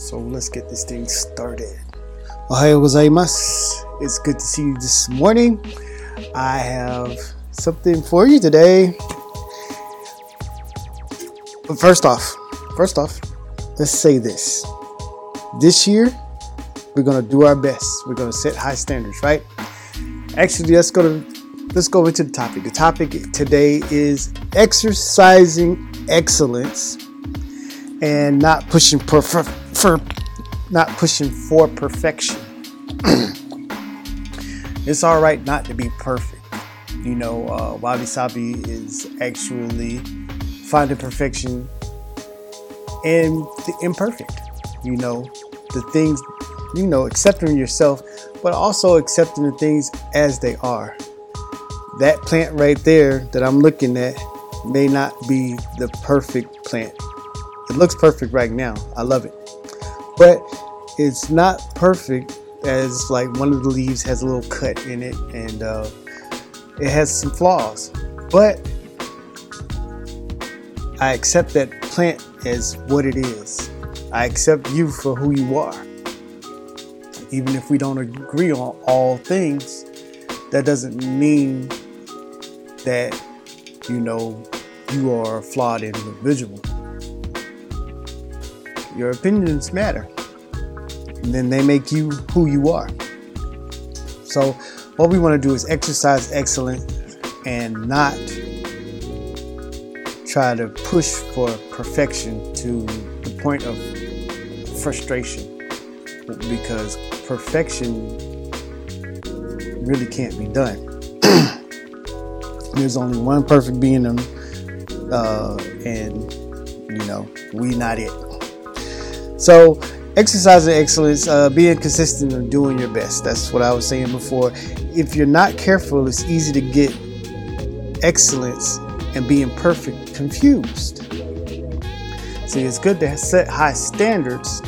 So let's get this thing started. Ohayou gozaimasu. It's good to see you this morning. I have something for you today. But first off, let's say this. This year, we're gonna do our best. We're gonna set high standards, right? Actually, let's go into the topic. The topic today is exercising excellence and not pushing for perfection. It's all right not to be perfect. You know, Wabi Sabi is actually finding perfection in the imperfect. You know, the things, you know, accepting yourself, but also accepting the things as they are. That plant right there that I'm looking at may not be the perfect plant. It looks perfect right now. I love it. But it's not perfect, as like one of the leaves has a little cut in it and it has some flaws. But I accept that plant as what it is. I accept you for who you are. Even if we don't agree on all things, that doesn't mean that, you know, you are a flawed individual. Your opinions matter. And then they make you who you are. So what we want to do is exercise excellence and not try to push for perfection to the point of frustration, because perfection really can't be done. There's only one perfect being them, and you know, we not it. So exercising excellence, being consistent and doing your best. That's what I was saying before. If you're not careful, it's easy to get excellence and being perfect confused. See, it's good to set high standards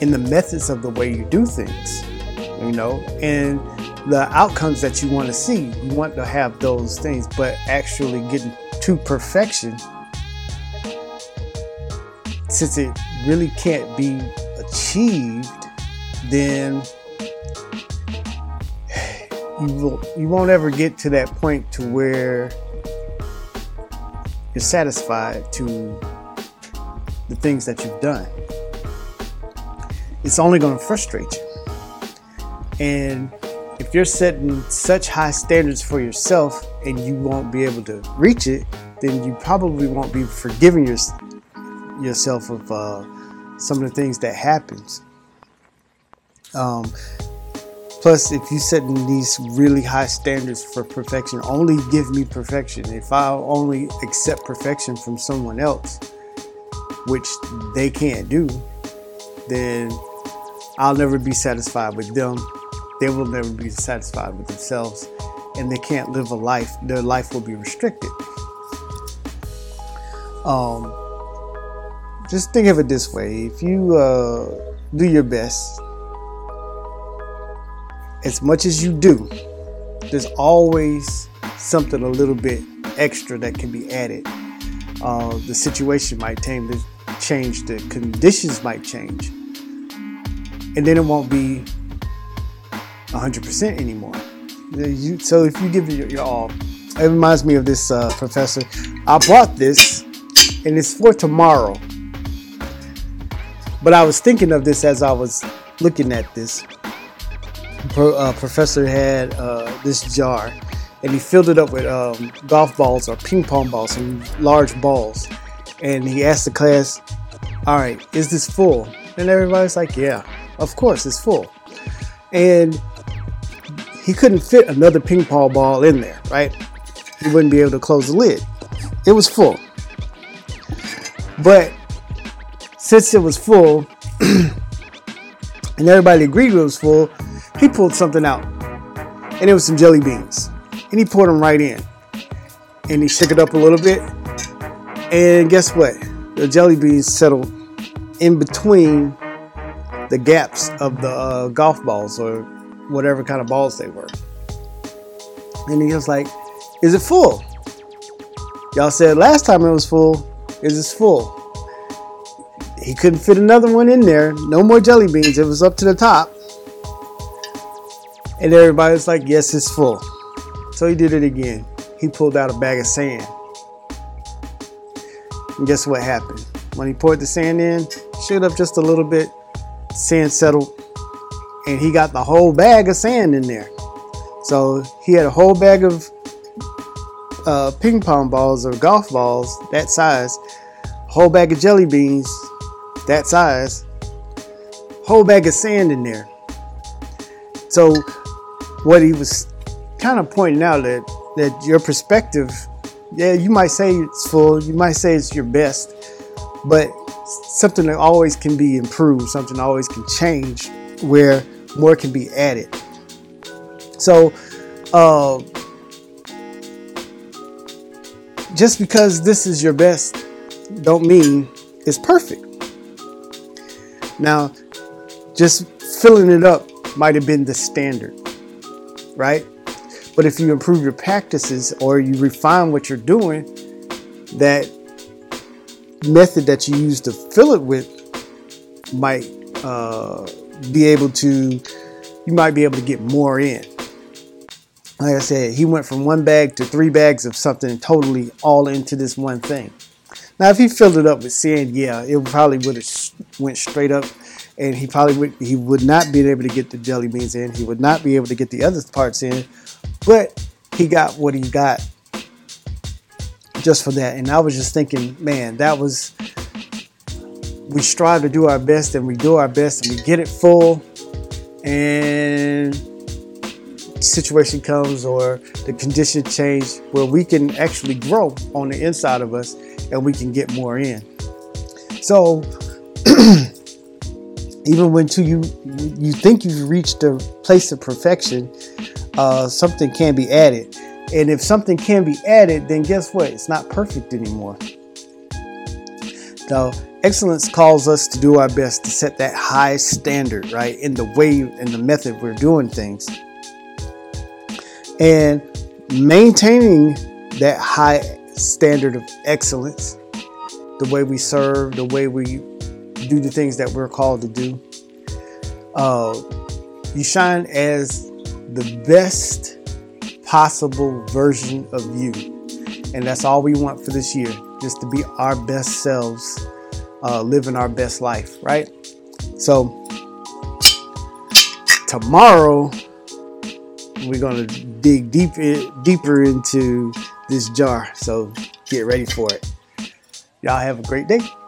in the methods of the way you do things, you know, and the outcomes that you want to see. You want to have those things, but actually getting to perfection, since it really can't be achieved, then you won't ever get to that point to where you're satisfied to the things that you've done. It's only going to frustrate you. And if you're setting such high standards for yourself and you won't be able to reach it, then you probably won't be forgiving yourself of some of the things that happens. Plus, if you're setting these really high standards for perfection, only give me perfection. If I only accept perfection from someone else, which they can't do, then I'll never be satisfied with them. They will never be satisfied with themselves, and they can't live a life. Their life will be restricted. Just think of it this way. If you do your best, as much as you do, there's always something a little bit extra that can be added. The situation might change, the conditions might change, and then it won't be 100% anymore. So if you give it your all, it reminds me of this professor. I bought this and it's for tomorrow, but I was thinking of this as I was looking at this. Professor had this jar, and he filled it up with golf balls or ping pong balls, some large balls, and he asked the class, "All right, is this full?" And everybody's like, "Yeah, of course it's full." And he couldn't fit another ping pong ball in there, right? He wouldn't be able to close the lid. It was full. But since it was full, and everybody agreed it was full, he pulled something out, and it was some jelly beans, and he poured them right in, and he shook it up a little bit, and guess what? The jelly beans settled in between the gaps of the golf balls, or whatever kind of balls they were. And he was like, "Is it full? Y'all said last time it was full. Is it full?" He couldn't fit another one in there. No more jelly beans. It was up to the top. And everybody was like, yes, it's full. So he did it again. He pulled out a bag of sand. And guess what happened? When he poured the sand in, shook up just a little bit, sand settled, and he got the whole bag of sand in there. So he had a whole bag of ping pong balls or golf balls that size, whole bag of jelly beans that size, whole bag of sand in there. So what he was kind of pointing out that your perspective, yeah, you might say it's full, you might say it's your best, but something that always can be improved, something always can change, where more can be added. So just because this is your best don't mean it's perfect. Now, just filling it up might have been the standard, right? But if you improve your practices or you refine what you're doing, that method that you use to fill it with might you might be able to get more in. Like I said, he went from one bag to three bags of something totally all into this one thing. Now, if he filled it up with sand, yeah, it probably would have went straight up, and he would not be able to get the jelly beans in. He would not be able to get the other parts in, but he got what he got just for that. And I was just thinking, man, we strive to do our best, and we do our best, and we get it full, and situation comes or the condition change where we can actually grow on the inside of us and we can get more in. So even when you think you've reached a place of perfection, something can be added. And if something can be added, then guess what? It's not perfect anymore. So excellence calls us to do our best, to set that high standard, right? In the way and the method we're doing things. And maintaining that high standard of excellence, the way we serve, the way we do the things that we're called to do. You shine as the best possible version of you. And that's all we want for this year, just to be our best selves, living our best life, right? So tomorrow, we're going to dig deeper into this jar. So get ready for it. Y'all have a great day.